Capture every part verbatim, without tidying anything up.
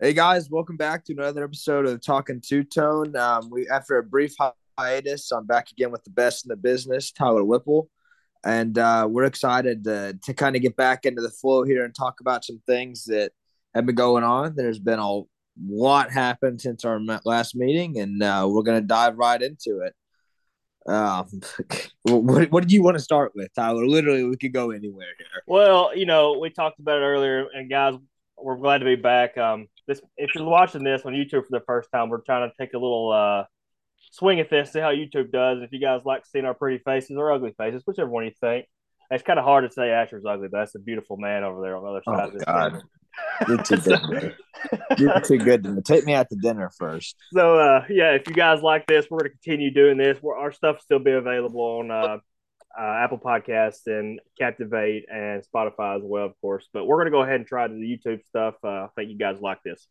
Hey guys, welcome back to another episode of Talkin' Two Tone. Um, we after a brief hiatus, I'm back again with the best in the business, Tyler Whipple, and uh, we're excited to, to kind of get back into the flow here and talk about some things that have been going on. There's been a lot happened since our last meeting, and uh, we're going to dive right into it. Um, what, what did you want to start with, Tyler? Literally, we could go anywhere here. Well, you know, we talked about it earlier, and guys, we're glad to be back. Um, this, if you're watching this on YouTube for the first time, we're trying to take a little uh, swing at this, see how YouTube does. If you guys like seeing our pretty faces or ugly faces, whichever one you think. It's kind of hard to say Asher's ugly, but that's a beautiful man over there on the other side. Oh, of this God. You're too so, good. You're too good to me. Take me out to dinner first. So, uh, yeah, if you guys like this, we're going to continue doing this. We're, our stuff will still be available on uh, Uh, Apple Podcasts and Captivate and Spotify as well, of course. But we're going to go ahead and try the YouTube stuff. Uh, I think you guys like this.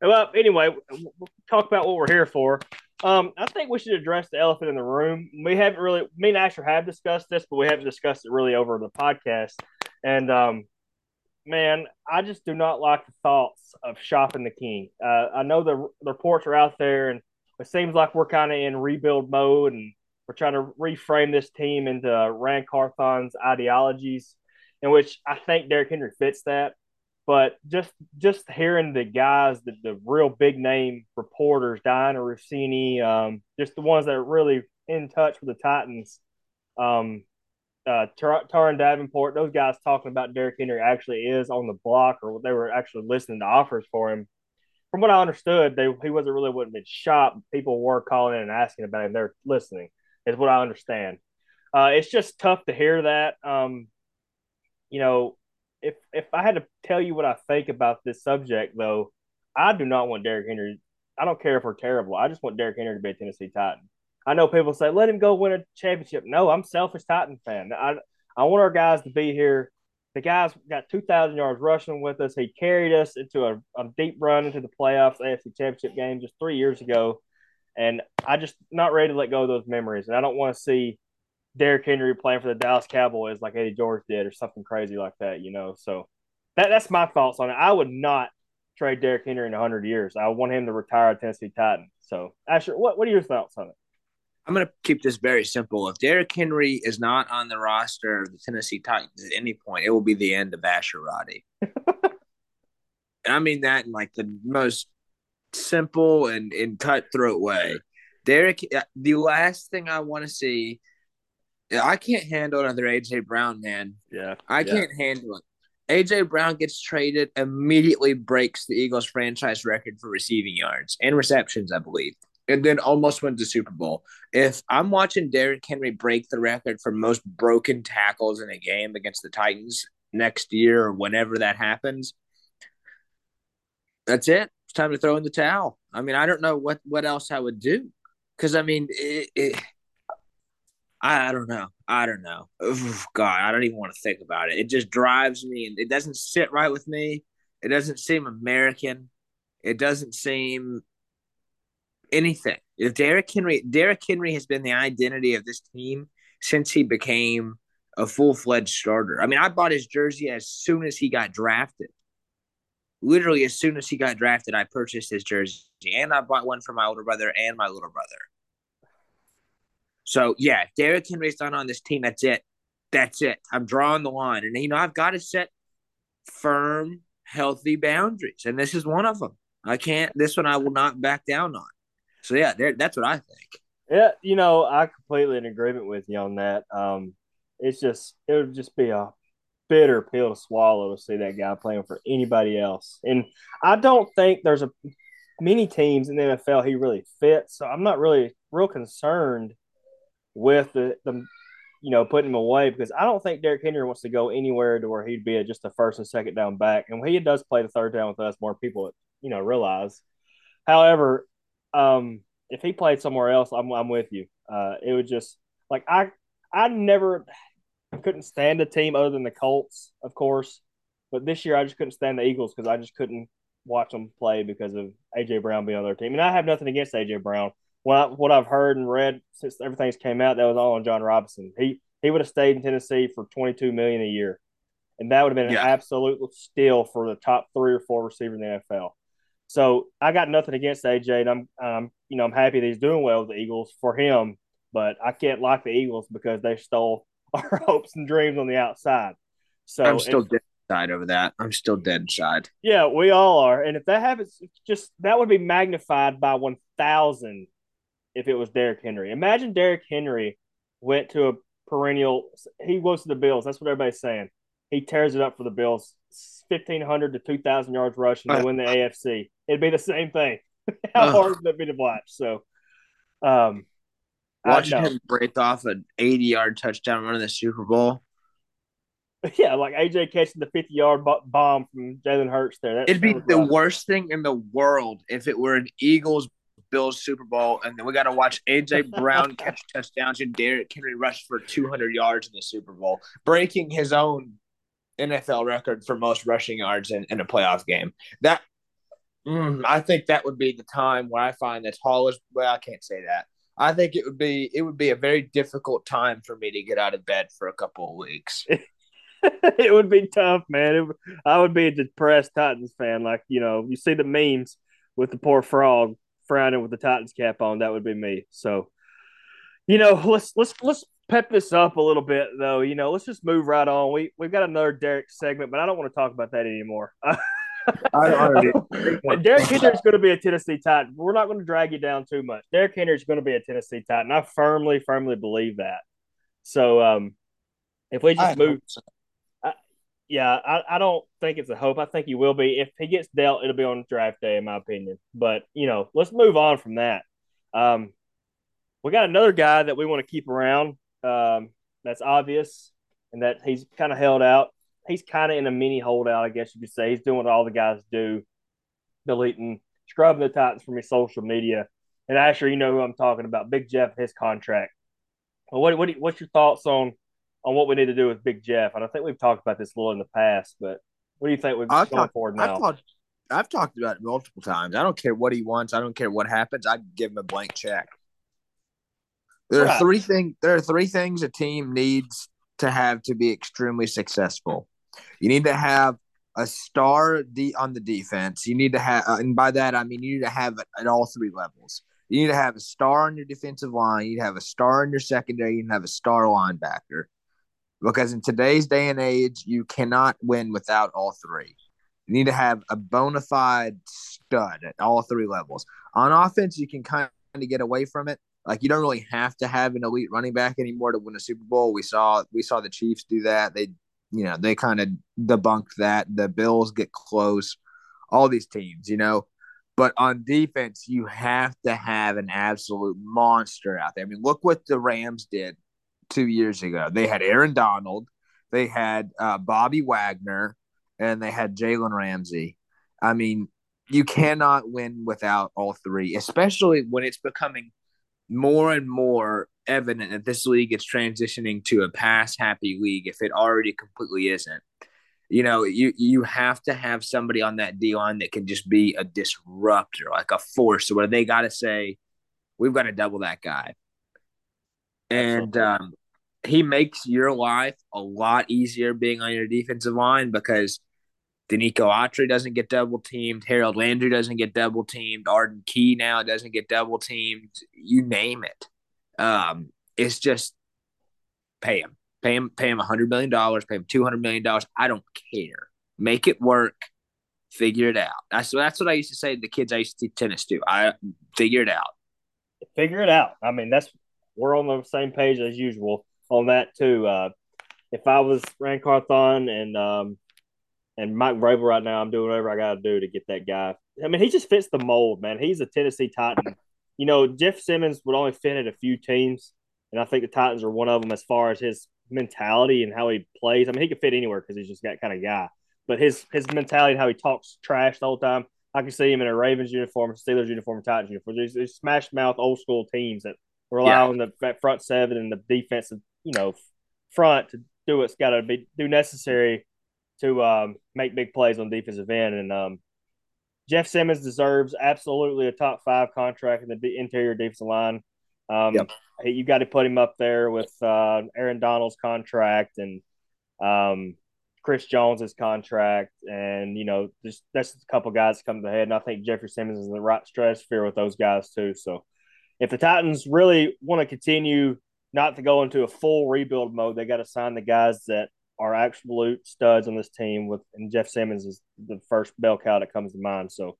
Well, anyway, we'll talk about what we're here for. Um, I think we should address the elephant in the room. We haven't really – me and Asher have discussed this, but we haven't discussed it really over the podcast. And, um, man, I just do not like the thoughts of shopping the king. Uh, I know the, the reports are out there, and it seems like we're kind of in rebuild mode and we're trying to reframe this team into Rand Carthon's ideologies, in which I think Derrick Henry fits that. But just just hearing the guys, the, the real big-name reporters, Diana Russini, um, just the ones that are really in touch with the Titans, um, uh, Tar- Taron Davenport, those guys talking about Derrick Henry actually is on the block, or they were actually listening to offers for him. From what I understood, they, he wasn't really what had been shot. People were calling in and asking about him. They're listening. Is what I understand. Uh, it's just tough to hear that. Um, you know, if if I had to tell you what I think about this subject, though, I do not want Derrick Henry. I don't care if we're terrible. I just want Derrick Henry to be a Tennessee Titan. I know people say, let him go win a championship. No, I'm a selfish Titan fan. I, I want our guys to be here. The guys got two thousand yards rushing with us. He carried us into a, a deep run into the playoffs, A F C Championship game just three years ago. And I just not ready to let go of those memories. And I don't want to see Derrick Henry playing for the Dallas Cowboys like Eddie George did or something crazy like that, you know. So that that's my thoughts on it. I would not trade Derrick Henry in one hundred years. I want him to retire a Tennessee Titan. So, Asher, what, what are your thoughts on it? I'm going to keep this very simple. If Derrick Henry is not on the roster of the Tennessee Titans at any point, it will be the end of Asher Roddy. And I mean that in like the most – simple and, and cutthroat way. Derrick, the last thing I want to see, I can't handle another A J. Brown, man. Yeah, I yeah. can't handle it. A J. Brown gets traded, immediately breaks the Eagles franchise record for receiving yards and receptions, I believe, and then almost wins the Super Bowl. If I'm watching Derrick Henry break the record for most broken tackles in a game against the Titans next year or whenever that happens, that's it. Time to throw in the towel. I mean, I don't know what, what else I would do. Because, I mean, it, it, I, I don't know. I don't know. Oof, God, I don't even want to think about it. It just drives me, and it doesn't sit right with me. It doesn't seem American. It doesn't seem anything. If Derrick Henry, Derrick Henry has been the identity of this team since he became a full-fledged starter. I mean, I bought his jersey as soon as he got drafted. Literally, as soon as he got drafted, I purchased his jersey, and I bought one for my older brother and my little brother. So, yeah, Derrick Henry's not on this team. That's it. That's it. I'm drawing the line. And, you know, I've got to set firm, healthy boundaries, and this is one of them. I can't – this one I will not back down on. So, yeah, that's what I think. Yeah, you know, I completely in agreement with you on that. Um, it's just – it would just be a – bitter pill to swallow to see that guy playing for anybody else. And I don't think there's a many teams in the N F L he really fits. So I'm not really real concerned with the, the you know, putting him away, because I don't think Derrick Henry wants to go anywhere to where he'd be at just a first and second down back. And when he does play the third down with us, more people, you know, realize. However, um, if he played somewhere else, I'm I'm with you. Uh, it would just like I I never couldn't stand a team other than the Colts, of course. But this year I just couldn't stand the Eagles because I just couldn't watch them play because of A J. Brown being on their team. And I have nothing against A J. Brown. What, I, what I've heard and read since everything's came out, that was all on John Robinson. He he would have stayed in Tennessee for twenty-two million dollars a year, and that would have been yeah. an absolute steal for the top three or four receiver in the N F L. So I got nothing against A J, and I'm, um, you know, I'm happy that he's doing well with the Eagles for him. But I can't like the Eagles because they stole our hopes and dreams on the outside. So I'm still dead inside over that. I'm still dead inside. Yeah, we all are. And if that happens, just that would be magnified by one thousand. If it was Derrick Henry. Imagine Derrick Henry went to a perennial – he goes to the Bills. That's what everybody's saying. He tears it up for the Bills, fifteen hundred to two thousand yards rushing to win the A F C. It'd be the same thing. How Ugh. hard would that be to watch? So, um, watching him break off an eighty-yard touchdown run in the Super Bowl. Yeah, like A J catching the fifty-yard bomb from Jalen Hurts there. That, It'd be the awesome. worst thing in the world if it were an Eagles – Bills Super Bowl, and then we got to watch A J. Brown catch touchdowns and Derrick Henry rush for two hundred yards in the Super Bowl, breaking his own N F L record for most rushing yards in, in a playoff game. That mm, I think that would be the time where I find the tallest. Well, I can't say that. I think it would be it would be a very difficult time for me to get out of bed for a couple of weeks. It would be tough, man. It, I would be a depressed Titans fan. Like, you know, you see the memes with the poor frog. With the Titans cap on, that would be me. So, you know, let's let's let's pep this up a little bit, though. You know, let's just move right on. We we've got another Derrick segment, but I don't want to talk about that anymore. I already Derrick Henry's going to be a Tennessee Titan. We're not going to drag you down too much. Derrick Henry's going to be a Tennessee Titan. I firmly, firmly believe that. So, um, if we just I move, so. I, yeah, I, I don't think it's a hope. I think he will be. If he gets dealt, it'll be on draft day, in my opinion. But, you know, let's move on from that. Um, we got another guy that we want to keep around. Um, that's obvious, and that he's kind of held out. He's kind of in a mini holdout, I guess you could say. He's doing what all the guys do, deleting, scrubbing the Titans from his social media. And Asher, you know who I'm talking about, Big Jeff and his contract. Well, what, what what's your thoughts on, on what we need to do with Big Jeff? And I think we've talked about this a little in the past, but what do you think we're going talk, forward now? I've talked, I've talked about it multiple times. I don't care what he wants. I don't care what happens. I'd give him a blank check. There right. are three things. There are three things a team needs to have to be extremely successful. You need to have a star de- on the defense. You need to have, uh, and by that I mean you need to have it at all three levels. You need to have a star on your defensive line. You need to have a star in your secondary. You need to have a star linebacker. Because in today's day and age, you cannot win without all three. You need to have a bona fide stud at all three levels. On offense, you can kind of get away from it. Like, you don't really have to have an elite running back anymore to win a Super Bowl. We saw we saw the Chiefs do that. They, you know, they kind of debunked that. The Bills get close. All these teams, you know. But on defense, you have to have an absolute monster out there. I mean, look what the Rams did. Two years ago, they had Aaron Donald, they had uh, Bobby Wagner, and they had Jalen Ramsey. I mean, you cannot win without all three, especially when it's becoming more and more evident that this league is transitioning to a pass-happy league if it already completely isn't. You know, you, you have to have somebody on that D-line that can just be a disruptor, like a force, where they got to say, we've got to double that guy. And um, he makes your life a lot easier being on your defensive line because Denico Autry doesn't get double-teamed. Harold Landry doesn't get double-teamed. Arden Key now doesn't get double-teamed. You name it. Um, it's just pay him. Pay him Pay him one hundred million dollars. Pay him two hundred million dollars. I don't care. Make it work. Figure it out. That's, that's what I used to say to the kids I used to teach tennis to. I, figure it out. Figure it out. I mean, that's – we're on the same page as usual on that too. Uh, if I was Rand Carthon and um, and Mike Vrabel right now, I'm doing whatever I got to do to get that guy. I mean, he just fits the mold, man. He's a Tennessee Titan. You know, Jeff Simmons would only fit at a few teams. and I think the Titans are one of them as far as his mentality and how he plays. I mean, he could fit anywhere because he's just that kind of guy. But his his mentality and how he talks trash the whole time, I can see him in a Ravens uniform, Steelers uniform, Titans uniform. There's, there's smash-mouth old-school teams that rely yeah. on the that front seven and the defensive, you know, front to do what's got to be do necessary to um, make big plays on the defensive end. And um, Jeff Simmons deserves absolutely a top-five contract in the de- interior defensive line. Um, yep. You got to put him up there with uh, Aaron Donald's contract and um, Chris Jones's contract, and you know, just that's a couple guys that come to the head. And I think Jeffrey Simmons is in the right stratosphere with those guys too. So, if the Titans really want to continue not to go into a full rebuild mode, they got to sign the guys that are absolute studs on this team. With and Jeff Simmons is the first bell cow that comes to mind. So,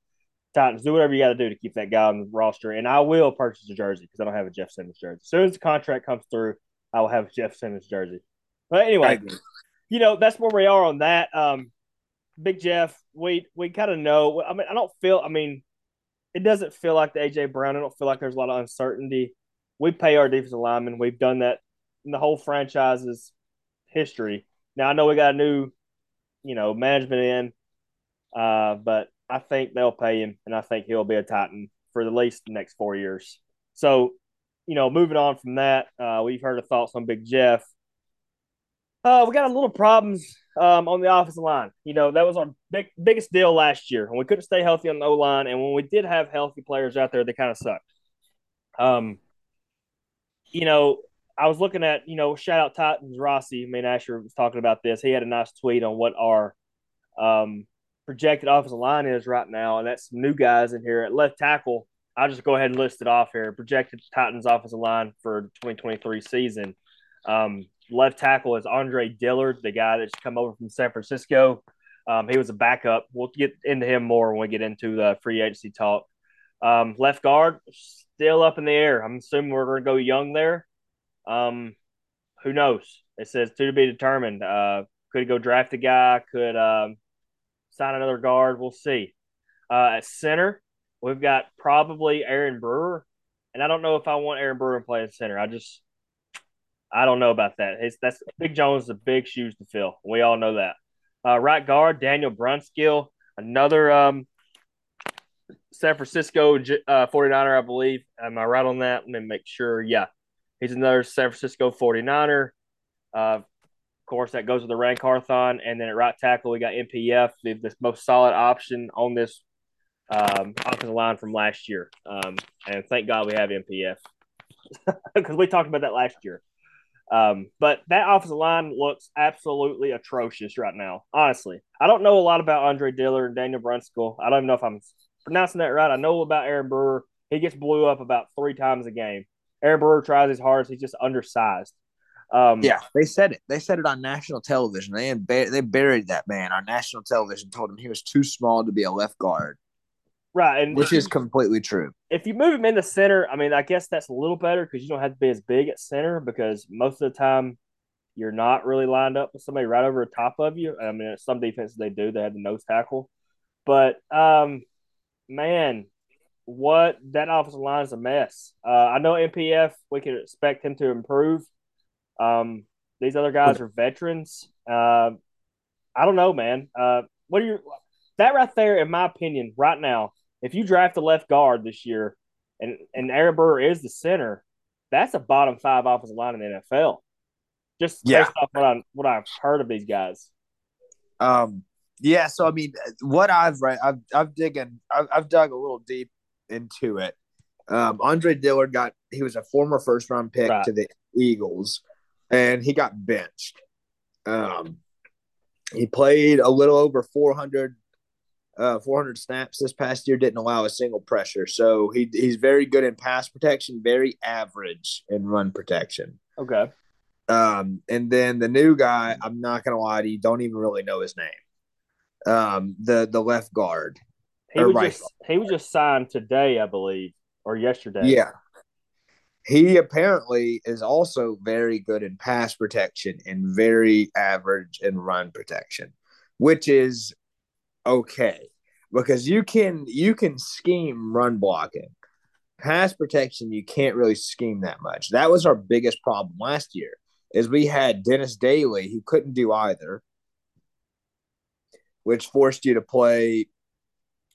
Titans, do whatever you got to do to keep that guy on the roster. And I will purchase a jersey because I don't have a Jeff Simmons jersey. As soon as the contract comes through, I will have a Jeff Simmons jersey. But anyway. You know, that's where we are on that. Um, Big Jeff, we we kind of know. I mean, I don't feel – I mean, it doesn't feel like the A J. Brown. I don't feel like there's a lot of uncertainty. We pay our defensive linemen. We've done that in the whole franchise's history. Now, I know we got a new, you know, management in, uh, but I think they'll pay him, and I think he'll be a Titan for at least the next four years. So, you know, moving on from that, uh, we've heard of thoughts on Big Jeff. Uh, we got a little problems um, on the offensive line. You know, that was our big, biggest deal last year. And we couldn't stay healthy on the O-line. And when we did have healthy players out there, they kind of sucked. Um, you know, I was looking at, you know, shout out Titans Rossi. I mean, Asher was talking about this. He had a nice tweet on what our um, projected offensive line is right now. And that's some new guys in here at left tackle. I'll just go ahead and list it off here. Projected Titans offensive line for twenty twenty-three season. Um, left tackle is Andre Dillard, the guy that's come over from San Francisco. Um, he was a backup. We'll get into him more when we get into the free agency talk. Um, left guard, still up in the air. I'm assuming we're going to go young there. Um, who knows? It says two to be determined. Uh, could go draft a guy. Could um, sign another guard. We'll see. Uh, at center, we've got probably Aaron Brewer. And I don't know if I want Aaron Brewer playing center. I just – I don't know about that. It's, that's Big Jones is a big shoes to fill. We all know that. Uh, right guard, Daniel Brunskill, another um, San Francisco uh, 49er, I believe. Am I right on that? Let me make sure. Yeah. He's another San Francisco 49er. Uh, of course, that goes with the Rand Carthon. And then at right tackle, we got M P F, the, the most solid option on this um, offensive line from last year. Um, and thank God we have M P F because we talked about that last year. Um, but that offensive line looks absolutely atrocious right now, honestly. I don't know a lot about Andre Dillard and Daniel Brunskill. I don't know if I'm pronouncing that right. I know about Aaron Brewer. He gets blew up about three times a game. Aaron Brewer tries his hardest. He's just undersized. Um, yeah, they said it. They said it on national television. They embar- they buried that man on national television, told him he was too small to be a left guard. Right, and which is completely true. If you move him into center, I mean, I guess that's a little better because you don't have to be as big at center because most of the time you're not really lined up with somebody right over the top of you. I mean, some defenses they do. They have the nose tackle. But, um, man, what that offensive line is a mess. Uh, I know M P F, we can expect him to improve. Um, these other guys are veterans. Uh, I don't know, man. Uh, what are your – that right there, in my opinion, right now, if you draft a left guard this year and, and Aaron Brewer is the center, that's a bottom five offensive line in the N F L. Just yeah. based off what, I, what I've heard of these guys. Um, yeah, so, I mean, what I've read, I've, I've, digging, I've, I've dug a little deep into it. Um, Andre Dillard got – he was a former first-round pick right. to the Eagles, and he got benched. Um, he played a little over four hundred Uh, four hundred snaps this past year, didn't allow a single pressure. So he he's very good in pass protection, very average in run protection. Okay. Um, and then the new guy, I'm not going to lie to you, don't even really know his name. Um, the the left guard. He was, right just, guard. He was just signed today, I believe, or yesterday. Yeah. He apparently is also very good in pass protection and very average in run protection, which is – okay, because you can you can scheme run blocking, pass protection, you can't really scheme that much. That was our biggest problem last year, is we had Dennis Daly who couldn't do either, which forced you to play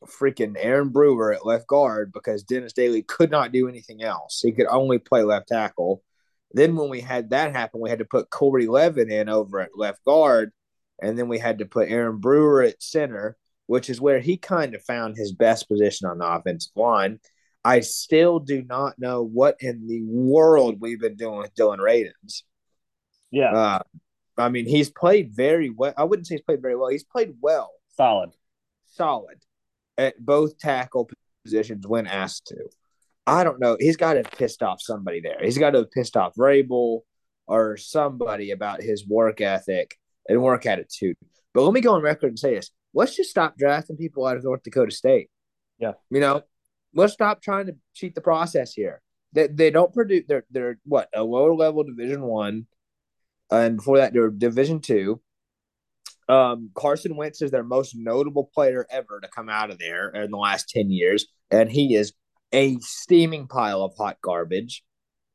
freaking Aaron Brewer at left guard because Dennis Daly could not do anything else. He could only play left tackle. Then when we had that happen, we had to put Corey Levin in over at left guard, and then we had to put Aaron Brewer at center, which is where he kind of found his best position on the offensive line. I still do not know what in the world we've been doing with Dylan Radins. Yeah. Uh, I mean, he's played very well. I wouldn't say he's played very well. He's played well. Solid. Solid. At both tackle positions when asked to. I don't know. He's got to have pissed off somebody there. He's got to have pissed off Vrabel or somebody about his work ethic and work attitude. But let me go on record and say this. Let's just stop drafting people out of North Dakota State. Yeah. You know, let's stop trying to cheat the process here. They they don't produce – they're, they're what, a lower-level Division One, and before that, they were Division Two. Um, Carson Wentz is their most notable player ever to come out of there in the last ten years, and he is a steaming pile of hot garbage,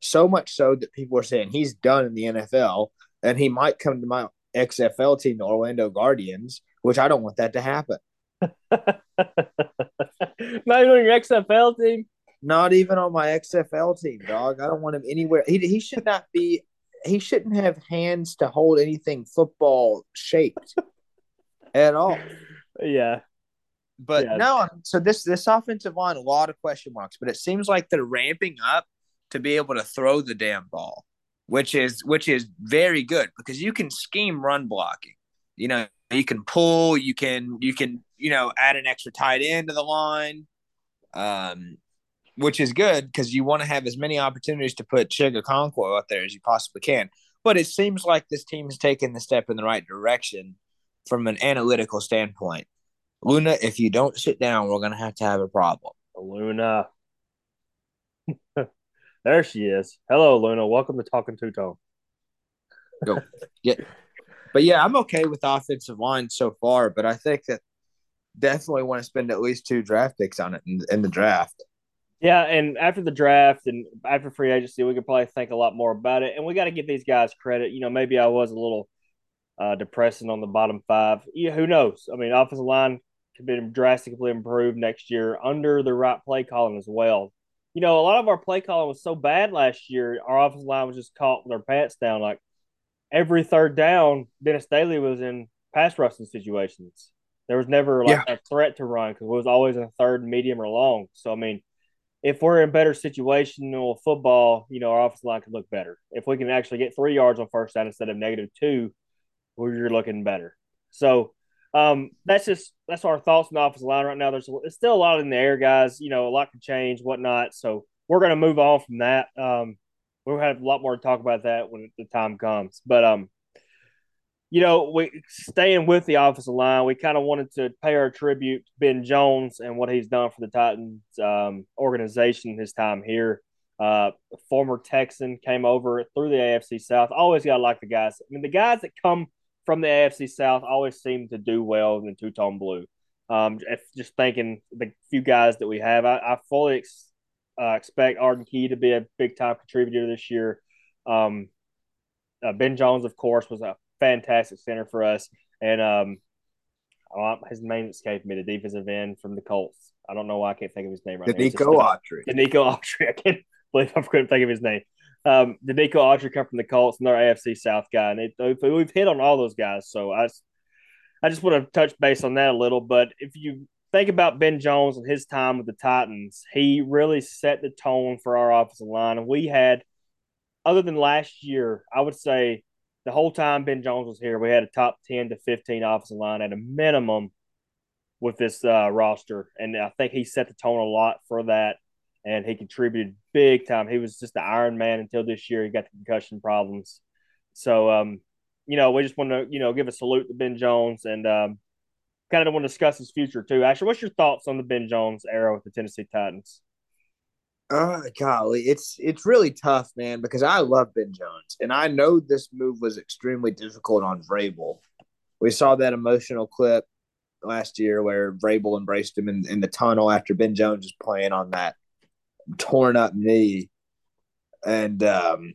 so much so that people are saying he's done in the N F L, and he might come to my X F L team, the Orlando Guardians, which I don't want that to happen. Not even on your X F L team? Not even on my X F L team, dog. I don't want him anywhere. He, he should not be... He shouldn't have hands to hold anything football shaped at all. Yeah. But yeah. no, so this this offensive line, a lot of question marks, but it seems like they're ramping up to be able to throw the damn ball, which is which is very good because you can scheme run blocking. You know, you can pull, you can you can, you know, add an extra tight end to the line. Um Which is good because you want to have as many opportunities to put Chigakonkwo out there as you possibly can. But it seems like this team is taking the step in the right direction from an analytical standpoint. Luna, if you don't sit down, we're going to have to have a problem. Luna. There she is. Hello, Luna. Welcome to Talkin' Two Tone. Go. Yeah. But, yeah, I'm okay with the offensive line so far, but I think that definitely want to spend at least two draft picks on it in, in the draft. Yeah, and after the draft and after free agency, we could probably think a lot more about it. And we got to give these guys credit. You know, maybe I was a little uh, depressing on the bottom five. Yeah, who knows? I mean, offensive line could be drastically improved next year under the right play calling as well. You know, a lot of our play calling was so bad last year, our offensive line was just caught with our pants down. Like every third down, Dennis Daly was in pass rushing situations. There was never like yeah. a threat to run because it was always a third, medium, or long. So, I mean, if we're in better situational football, you know, our offensive line could look better. If we can actually get three yards on first down instead of negative two, we're looking better. So um, that's just that's our thoughts on the offensive line right now. There's it's still a lot in the air, guys. You know, a lot can change, whatnot. So we're going to move on from that. Um, we'll have a lot more to talk about that when the time comes. But um, you know, we staying with the offensive line, we kind of wanted to pay our tribute to Ben Jones and what he's done for the Titans um, organization his time here. Uh, former Texan came over through the A F C South. Always got to like the guys. I mean, the guys that come from the A F C South always seem to do well in the two-tone blue. Um, just thinking the few guys that we have, I, I fully ex, uh, expect Arden Key to be a big-time contributor this year. Um, uh, Ben Jones, of course, was a fantastic center for us, and um, oh, his name escaped me. The defensive end from the Colts. I don't know why I can't think of his name right Denico now. Denico Autry. Denico Autry. I can't believe I couldn't think of his name. Um, Denico Autry come from the Colts, and they're A F C South guy, and it, we've hit on all those guys. So I, I just want to touch base on that a little. But if you think about Ben Jones and his time with the Titans, he really set the tone for our offensive line, and we had, other than last year, I would say, the whole time Ben Jones was here, we had a top ten to fifteen offensive line at a minimum with this uh, roster. And I think he set the tone a lot for that, and he contributed big time. He was just the Iron Man until this year. He got the concussion problems. So, um, you know, we just want to, you know, give a salute to Ben Jones and um, kind of want to discuss his future too. Asher, what's your thoughts on the Ben Jones era with the Tennessee Titans? Oh, golly, it's it's really tough, man, because I love Ben Jones, and I know this move was extremely difficult on Vrabel. We saw that emotional clip last year where Vrabel embraced him in, in the tunnel after Ben Jones was playing on that torn up knee. And, um,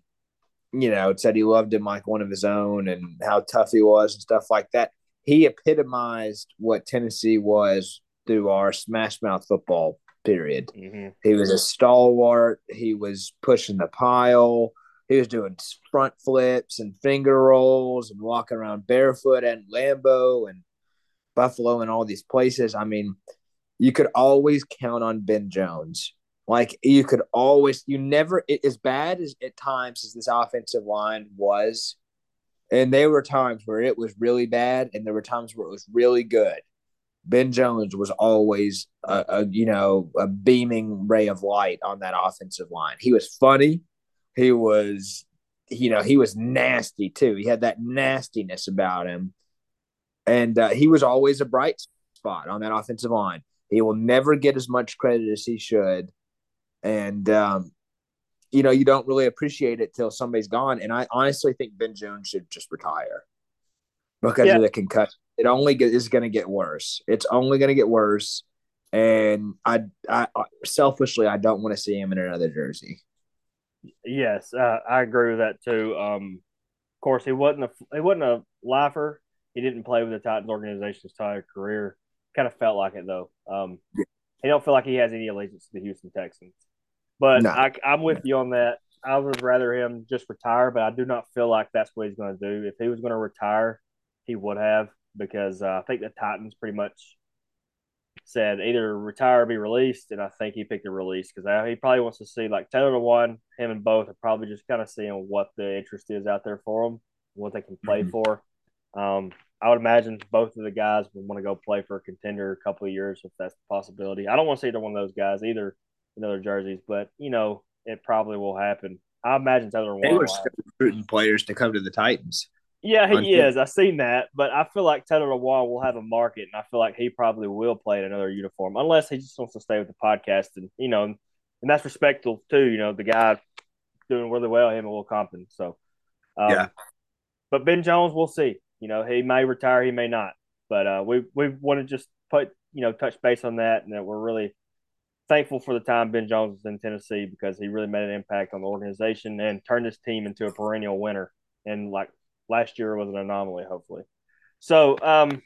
you know, said he loved him like one of his own and how tough he was and stuff like that. He epitomized what Tennessee was through our smash mouth football period. Mm-hmm. He was a stalwart. He was pushing the pile. He was doing front flips and finger rolls and walking around barefoot and Lambeau and Buffalo and all these places. I mean, you could always count on Ben Jones. Like, you could always – you never – as bad as at times as this offensive line was, and there were times where it was really bad and there were times where it was really good. Ben Jones was always, a, a you know, a beaming ray of light on that offensive line. He was funny. He was, you know, he was nasty too. He had that nastiness about him. And uh, he was always a bright spot on that offensive line. He will never get as much credit as he should. And, um, you know, you don't really appreciate it till somebody's gone. And I honestly think Ben Jones should just retire because yeah. of the concussion. It only is going to get worse. It's only going to get worse. And I, I selfishly, I don't want to see him in another jersey. Yes, uh, I agree with that too. Um, of course, he wasn't a he wasn't a lifer. He didn't play with the Titans organization his entire career. Kind of felt like it though. Um, yeah. He don't feel like he has any allegiance to the Houston Texans. But no. I, I'm with you on that. I would rather him just retire, but I do not feel like that's what he's going to do. If he was going to retire, he would have, because uh, I think the Titans pretty much said either retire or be released, and I think he picked a release because he probably wants to see, like, ten to one, him and both are probably just kind of seeing what the interest is out there for them, what they can play mm-hmm. for. Um, I would imagine both of the guys would want to go play for a contender a couple of years if that's the possibility. I don't want to see either one of those guys either in other jerseys, but, you know, it probably will happen. I imagine Taylor They were still recruiting players to come to the Titans. Yeah, he Until- is. I've seen that. But I feel like Taylor Lewan will have a market, and I feel like he probably will play in another uniform, unless he just wants to stay with the podcast. And, you know, and that's respectful, too. You know, the guy doing really well, him and Will Compton. So, um, yeah. But Ben Jones, we'll see. You know, he may retire, he may not. But uh, we, we want to just put, you know, touch base on that, and that we're really thankful for the time Ben Jones was in Tennessee, because he really made an impact on the organization and turned his team into a perennial winner. And, like, last year was an anomaly, hopefully. So, um,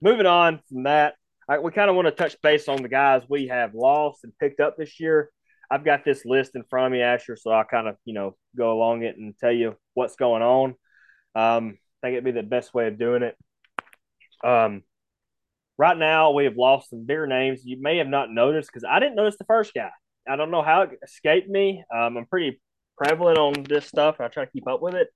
moving on from that, I, we kind of want to touch base on the guys we have lost and picked up this year. I've got this list in front of me, Asher, so I'll kind of, you know, go along it and tell you what's going on. Um, I think it'd be the best way of doing it. Um, right now, we have lost some bigger names you may have not noticed, because I didn't notice the first guy. I don't know how it escaped me. Um, I'm pretty prevalent on this stuff. I try to keep up with it.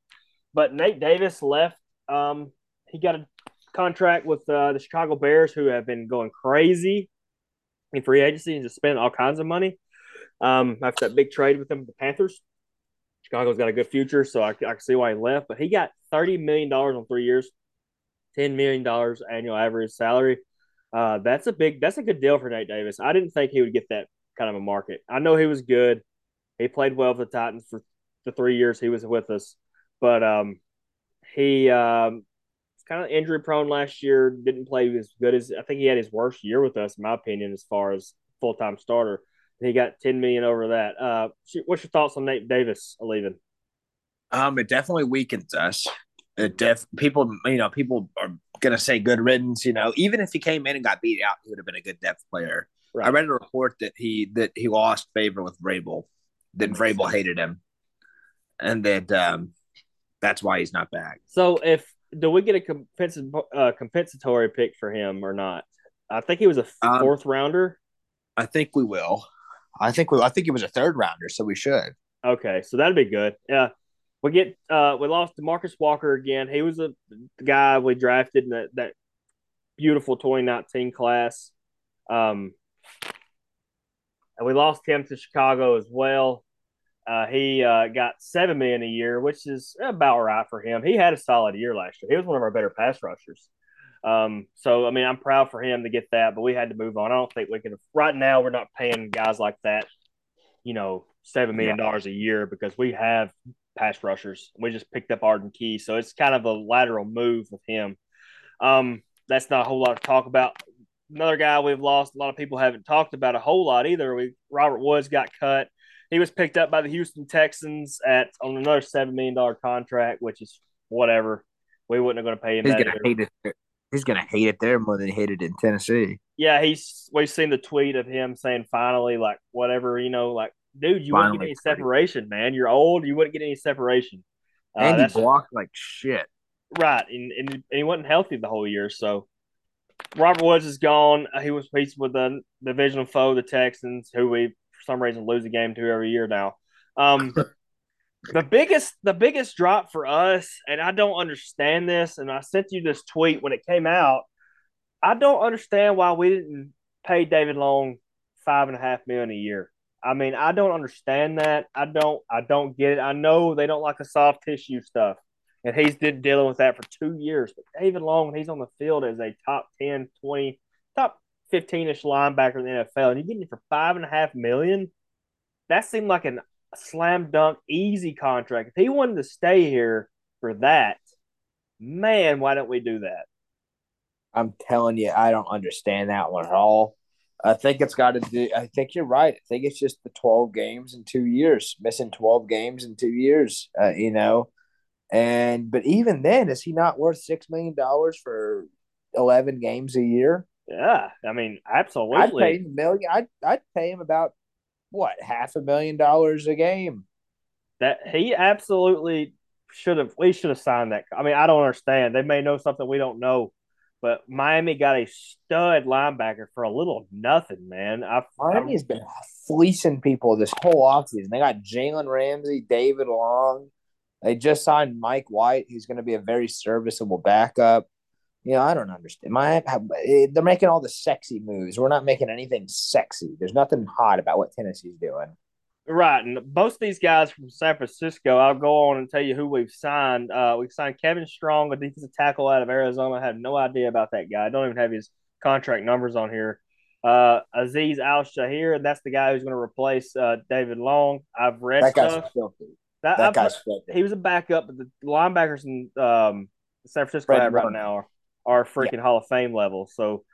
But Nate Davis left. Um, he got a contract with uh, the Chicago Bears, who have been going crazy in free agency and just spending all kinds of money. Um, after that big trade with them, the Panthers, Chicago's got a good future, so I, I can see why he left. But he got thirty million dollars on three years, ten million dollars annual average salary. Uh, that's a big, that's a good deal for Nate Davis. I didn't think he would get that kind of a market. I know he was good. He played well with the Titans for the three years he was with us. But um, he um, was kind of injury-prone last year, didn't play as good as – I think he had his worst year with us, in my opinion, as far as full-time starter. And he got ten million dollars over that. Uh, what's your thoughts on Nate Davis leaving? Um, it definitely weakens us. It def- people, you know, people are going to say good riddance, you know. Even if he came in and got beat out, he would have been a good depth player. Right. I read a report that he that he lost favor with Vrabel, that Vrabel hated him, and that um, – that's why he's not back. So, if do we get a compensa- uh, compensatory pick for him or not? I think he was a fourth um, rounder. I think we will. I think we. I think he was a third rounder, so we should. Okay, so that'd be good. Yeah, we get. Uh, we lost DeMarcus Walker again. He was a the guy we drafted in that, that beautiful twenty nineteen class. Um, and we lost him to Chicago as well. Uh, he uh, got seven million dollars a year, which is about right for him. He had a solid year last year. He was one of our better pass rushers. Um, so, I mean, I'm proud for him to get that, but we had to move on. I don't think we could have – right now we're not paying guys like that, you know, seven million dollars a year, because we have pass rushers. We just picked up Arden Key, so it's kind of a lateral move with him. Um, that's not a whole lot to talk about. another guy we've lost. A lot of people haven't talked about a whole lot either. We Robert Woods got cut. He was picked up by the Houston Texans at on another seven million dollars contract, which is whatever. We wouldn't have going to pay him. He's going to hate it. He's going to hate it there more than he hated it in Tennessee. Yeah, he's. We've seen the tweet of him saying, "Finally, like whatever, you know, like dude, you Finally, wouldn't get any separation, man. You're old. You wouldn't get any separation." Uh, and he blocked like shit. Right, and, and and he wasn't healthy the whole year, so. Robert Woods is gone. He was faced with the divisional foe, the Texans, who we for some reason lose a game to every year now. Um, the biggest, the biggest drop for us, and I don't understand this. And I sent you this tweet when it came out. I don't understand why we didn't pay David Long five and a half million a year. I mean, I don't understand that. I don't. I don't get it. I know they don't like the soft tissue stuff. And he's been dealing with that for two years. But David Long, when he's on the field as a top ten, twenty, top fifteen-ish linebacker in the N F L, and you're getting it for five point five million dollars, that seemed like a slam dunk, easy contract. If he wanted to stay here for that, man, why don't we do that? I'm telling you, I don't understand that one at all. I think it's got to do – I think you're right. I think it's just the twelve games in two years, missing twelve games in two years, uh, you know. And but even then, is he not worth six million dollars for eleven games a year? Yeah, I mean, absolutely. I'd pay him a million. I'd I'd pay him about what half a million dollars a game. That he absolutely should have. We should have signed that. I mean, I don't understand. They may know something we don't know. But Miami got a stud linebacker for a little nothing, man. I, Miami's I'm, been fleecing people this whole offseason. They got Jalen Ramsey, David Long. They just signed Mike White, who's going to be a very serviceable backup. You know, I don't understand. My, they're making all the sexy moves. We're not making anything sexy. There's nothing hot about what Tennessee's doing. Right, and both of these guys from San Francisco, I'll go on and tell you who we've signed. Uh, we've signed Kevin Strong, a defensive tackle out of Arizona. I have no idea about that guy. I don't even have his contract numbers on here. Uh, Azeez Al-Shahir, and that's the guy who's going to replace uh, David Long. I've read that stuff. Guy's filthy. That, that guy's he was a backup, but the linebackers in um, San Francisco right Warner. now are, are freaking yeah. Hall of Fame level. So,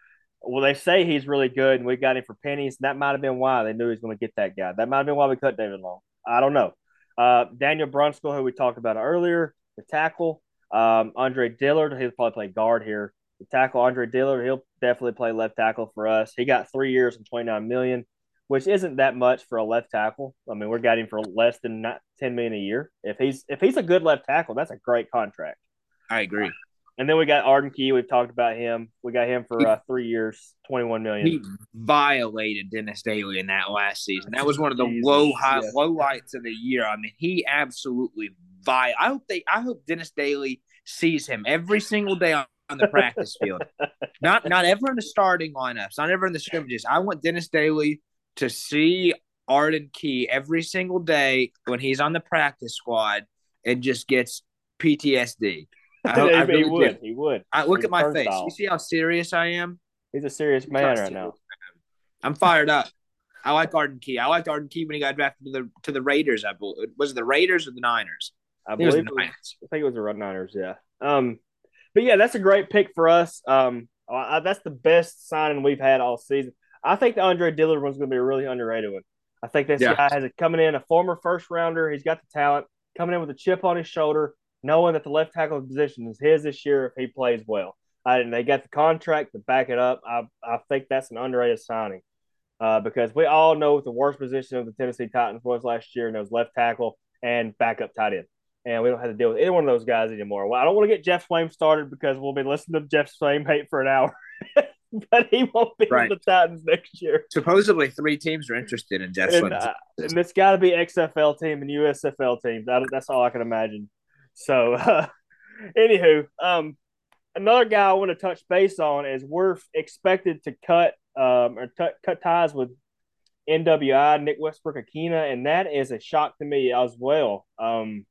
well, they say he's really good, and we got him for pennies. And that might have been why they knew he was going to get that guy. That might have been why we cut David Long. I don't know. Uh, Daniel Brunskill, who we talked about earlier, the tackle. Um, Andre Dillard, he'll probably play guard here. The tackle, Andre Dillard, he'll definitely play left tackle for us. He got three years and twenty-nine million dollars. Which isn't that much for a left tackle. I mean, we're got him for less than not ten million a year. If he's if he's a good left tackle, that's a great contract. I agree. And then we got Arden Key. We've talked about him. We got him for uh, three years, twenty-one million. He violated Dennis Daly in that last season. That was one of the Jesus. low high yeah. low lights of the year. I mean, he absolutely violated. I hope they. I hope Dennis Daly sees him every single day on. on the practice field. Not not ever in the starting lineups. Not ever in the scrimmages. I want Dennis Daly to see Arden Key every single day when he's on the practice squad and just gets P T S D. I, I he really would. Do. He would. I look he's at my face. Off. You see how serious I am? He's a serious man right serious. now. I'm fired up. I like Arden Key. I liked Arden Key when he got drafted to the to the Raiders. I believe was it the Raiders or the Niners? I, I believe it was the Niners. I think it was the Niners. Yeah. Um. But yeah, that's a great pick for us. Um. I, I, that's the best signing we've had all season. I think the Andre Dillard one's going to be a really underrated one. I think this yeah. guy has it coming in, a former first-rounder. He's got the talent, coming in with a chip on his shoulder, knowing that the left tackle position is his this year if he plays well. I, and they got the contract to back it up. I I think that's an underrated signing uh, because we all know what the worst position of the Tennessee Titans was last year, and it was left tackle and backup tight end. And we don't have to deal with any one of those guys anymore. Well, I don't want to get Jeff Flame started because we'll be listening to Jeff Flame hate for an hour. But he won't be right. in the Titans next year. Supposedly, three teams are interested in Jeff Flynn. Uh, and it's got to be X F L team and U S F L team. That, that's all I can imagine. So, uh, anywho, um, another guy I want to touch base on is we're expected to cut um, or t- cut ties with N W I, Nick Westbrook-Akina, and that is a shock to me as well. Um,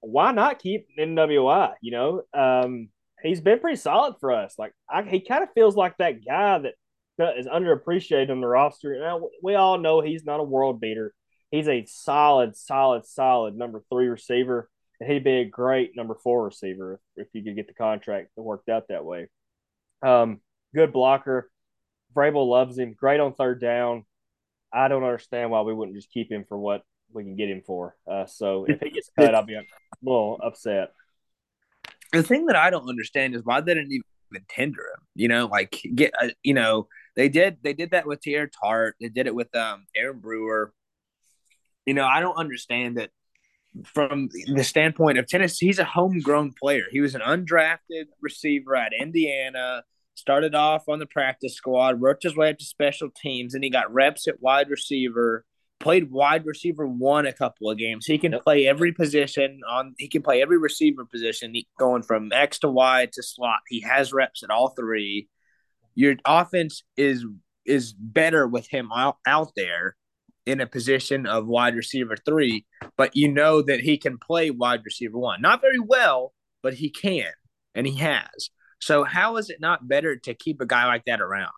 why not keep N W I, you know? Um He's been pretty solid for us. Like I, he kind of feels like that guy that, that is underappreciated on the roster. Now we all know he's not a world beater. He's a solid, solid, solid number three receiver, and he'd be a great number four receiver if you could get the contract that worked out that way. Um, good blocker. Vrabel loves him. Great on third down. I don't understand why we wouldn't just keep him for what we can get him for. Uh, so if he gets cut, I'll be a little upset. The thing that I don't understand is why they didn't even tender him. You know, like get uh, you know they did they did that with Taron Tar. They did it with um, Aaron Brewer. You know, I don't understand that from the standpoint of Tennessee. He's a homegrown player. He was an undrafted receiver at Indiana. Started off on the practice squad, worked his way up to special teams, and he got reps at wide receiver, played wide receiver one a couple of games. He can yep. play every position on he can play every receiver position, going from X to Y to slot. He has reps at all three. Your offense is is better with him out, out there in a position of wide receiver three, but you know that he can play wide receiver one. Not very well, but he can, and he has. So how is it not better to keep a guy like that around?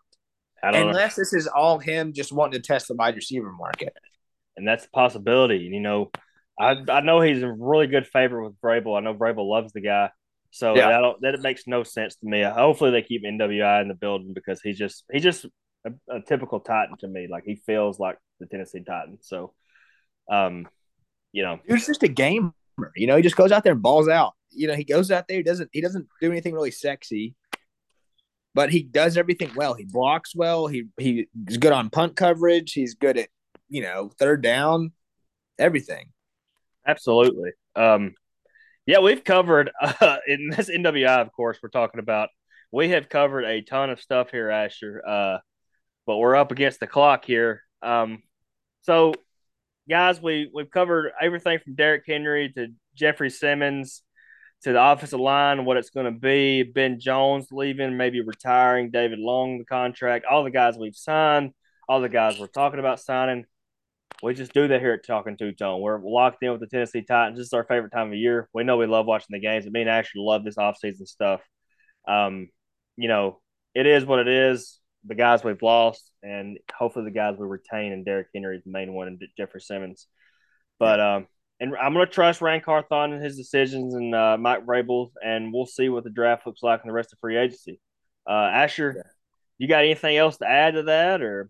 I don't Unless know. This is all him just wanting to test the wide receiver market. And that's a possibility. And, you know, I I know he's a really good favorite with Vrabel. I know Vrabel loves the guy. So yeah. I don't, that it makes no sense to me. Hopefully they keep N W I in the building because he's just he's just a, a typical Titan to me. Like, he feels like the Tennessee Titan. So, um, you know. He's just a gamer. You know, he just goes out there and balls out. You know, he goes out there, he doesn't he doesn't do anything really sexy, but he does everything well. He blocks well, he he's good on punt coverage, he's good at, you know, third down, everything. Absolutely. Um, yeah, we've covered uh, in this N W I, of course, we're talking about. We have covered a ton of stuff here, Asher, uh, but we're up against the clock here. Um, so, guys, we, we've covered everything from Derrick Henry to Jeffrey Simmons, to the offensive line, what it's going to be, Ben Jones leaving, maybe retiring, David Long, the contract, all the guys we've signed, all the guys we're talking about signing. We just do that here at Talkin' Two Tone. We're locked in with the Tennessee Titans. This is our favorite time of year. We know we love watching the games. Me and Asher love this offseason stuff. Um, you know, it is what it is. The guys we've lost, and hopefully the guys we retain, and Derrick Henry is the main one, and Jeffrey Simmons. But um, – And I'm going to trust Rand Carthon and his decisions and uh, Mike Vrabel, and we'll see what the draft looks like and the rest of free agency. Uh, Asher, yeah. You got anything else to add to that? Or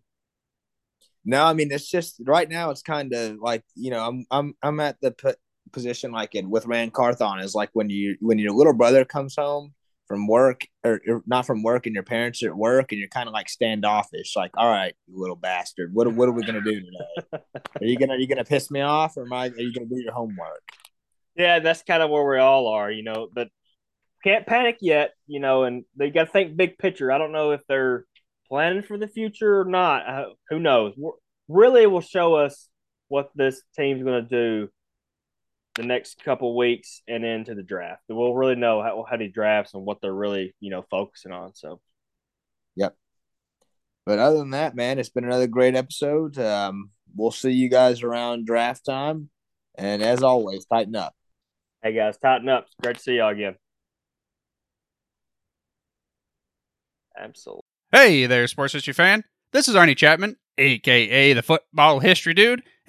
no, I mean, it's just right now it's kind of like, you know, I'm I'm I'm at the p- position like in with Rand Carthon is like when you when your little brother comes home from work or, or not from work and your parents are at work and you're kind of like standoffish, like, all right, you little bastard, what what are we gonna do today? Are you gonna are you gonna piss me off, or am I, are you gonna do your homework? Yeah, that's kind of where we all are, you know. But can't panic yet, you know. And they got to think big picture. I don't know if they're planning for the future or not. Uh, who knows? We're, really, will show us what this team's gonna do the next couple weeks and into the draft. We'll really know how, how he drafts and what they're really, you know, focusing on. So, yep. But other than that, man, it's been another great episode. Um, we'll see you guys around draft time. And as always, tighten up. Hey, guys, tighten up. It's great to see y'all again. Absolutely. Hey there, Sports History fan. This is Arnie Chapman, a k a the Football History Dude,